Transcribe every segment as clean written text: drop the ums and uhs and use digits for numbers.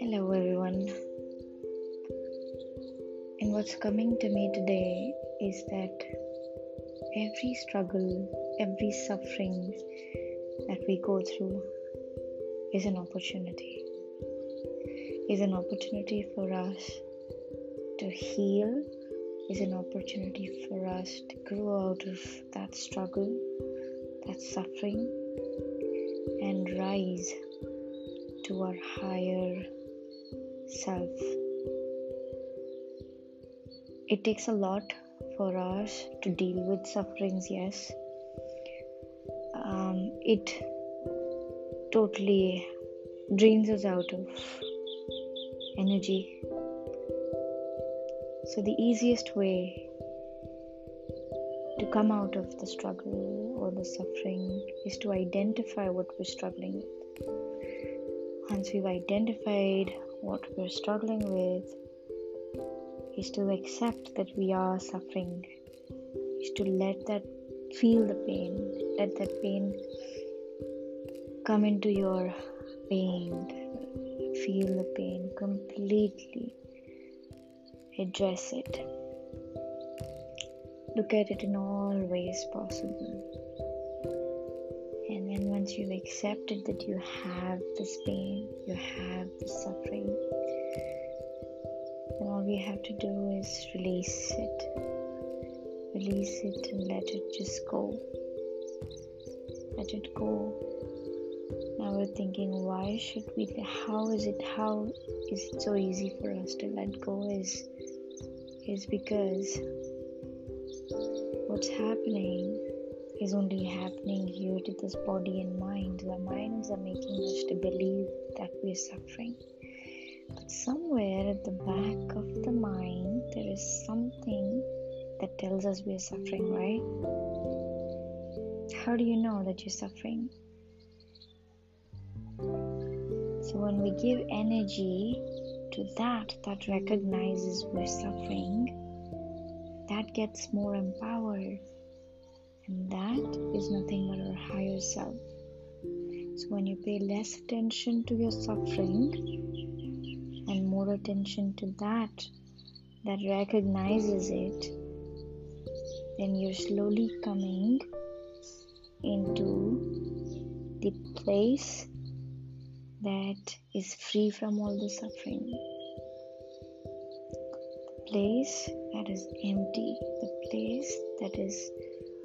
Hello everyone, and what's coming to me today is that every struggle, every suffering that we go through is an opportunity for us to heal, is an opportunity for us to grow out of that struggle, that suffering, and rise to our higher self. It takes a lot for us to deal with sufferings, yes. It totally drains us out of energy. So the easiest way to come out of the struggle or the suffering is to identify what we're struggling with. Once we've identified what we're struggling with, is to accept that we are suffering, is to let that pain come into your being, feel the pain completely. Address it. Look at it in all ways possible. And then once you've accepted that you have this pain, you have this suffering, then all we have to do is release it. Release it and let it just go. Let it go. Now we're thinking, how is it so easy for us to let go is because what's happening is only happening here to this body and mind. Our minds are making us to believe that we're suffering. But somewhere at the back of the mind, there is something that tells us we're suffering, right? How do you know that you're suffering? So when we give energy to that recognizes we're suffering, that gets more empowered, and that is nothing but our higher self. So when you pay less attention to your suffering and more attention to that recognizes it, then you're slowly coming into the place that is free from all the suffering. The place that is empty, the place that is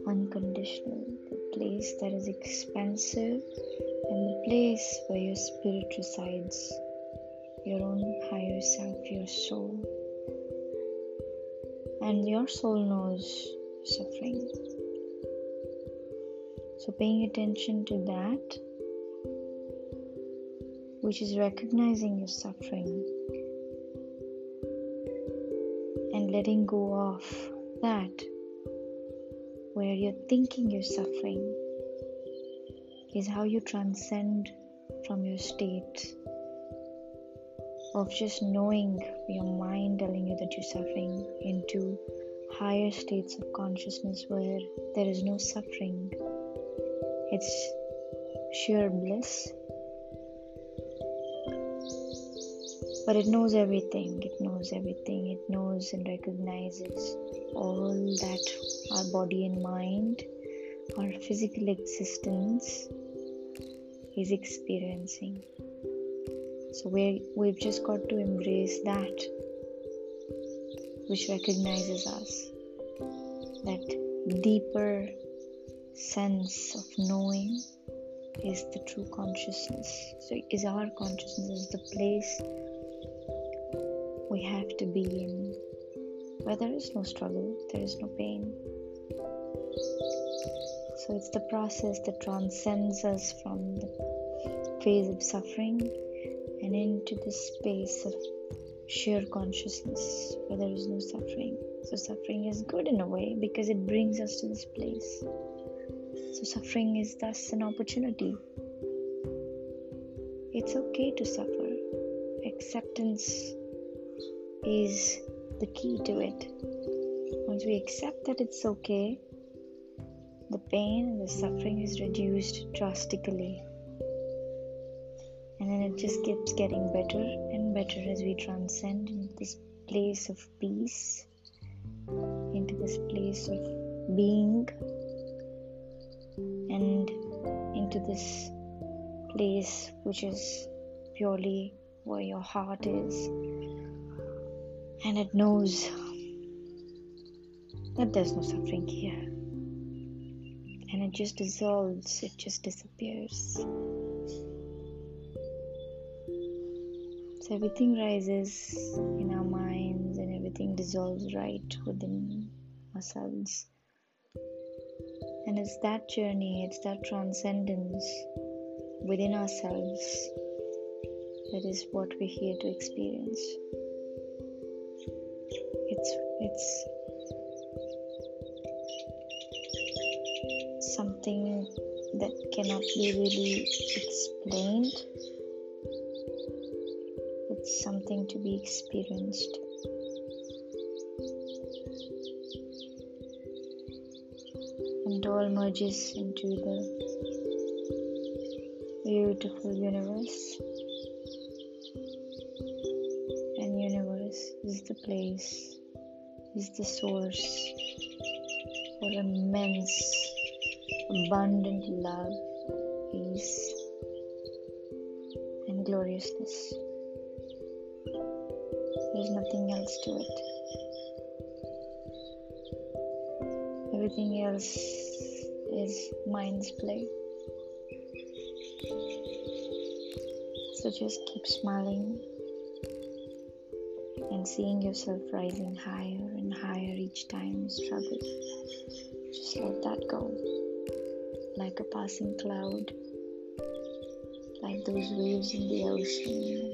unconditional, the place that is expansive, and the place where your spirit resides, your own higher self, your soul. And your soul knows suffering. So paying attention to that, which is recognizing your suffering and letting go of that where you're thinking you're suffering, is how you transcend from your state of just knowing your mind telling you that you're suffering into higher states of consciousness where there is no suffering. It's sheer bliss. But it knows everything, it knows and recognizes all that our body and mind, our physical existence is experiencing. So we've just got to embrace that which recognizes us, that deeper sense of knowing is the true consciousness. So our consciousness is the place we have to be in, where there is no struggle, there is no pain. So it's the process that transcends us from the phase of suffering and into the space of sheer consciousness where there is no suffering. So suffering is good in a way because it brings us to this place. So suffering is thus an opportunity. It's okay to suffer. Acceptance is the key to it. Once we accept that it's okay, the pain and the suffering is reduced drastically. And then it just keeps getting better and better as we transcend into this place of peace, into this place of being, and into this place which is purely where your heart is, and it knows that there's no suffering here, and it just dissolves, it just disappears. So everything rises in our minds and everything dissolves right within ourselves. And it's that journey, it's that transcendence within ourselves that is what we're here to experience. It's something that cannot be really explained. It's something to be experienced. And it all merges into the beautiful universe. And universe is the place, is the source for immense, abundant love, peace, and gloriousness. There's nothing else to it. Everything else is mind's play. So just keep smiling and seeing yourself rising higher and higher each time you struggle. Just let that go. Like a passing cloud, like those waves in the ocean,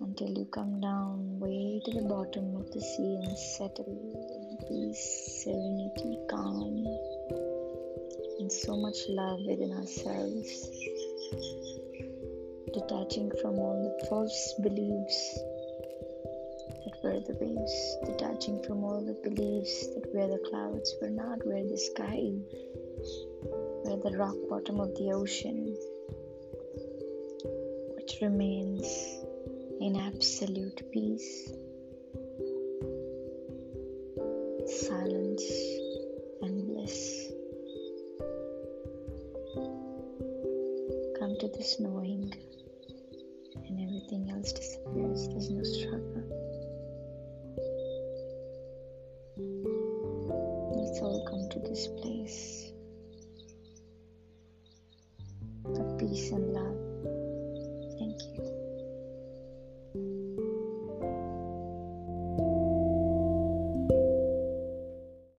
until you come down way to the bottom of the sea and settle. Peace, serenity, calm, and so much love within ourselves, detaching from all the false beliefs that we're the waves, detaching from all the beliefs that we're the clouds, we're not, we're the sky, we're the rock bottom of the ocean, which remains in absolute peace, silence and bliss. Come to this knowing and everything else disappears. There's no struggle. Let's all come to this place of peace and love.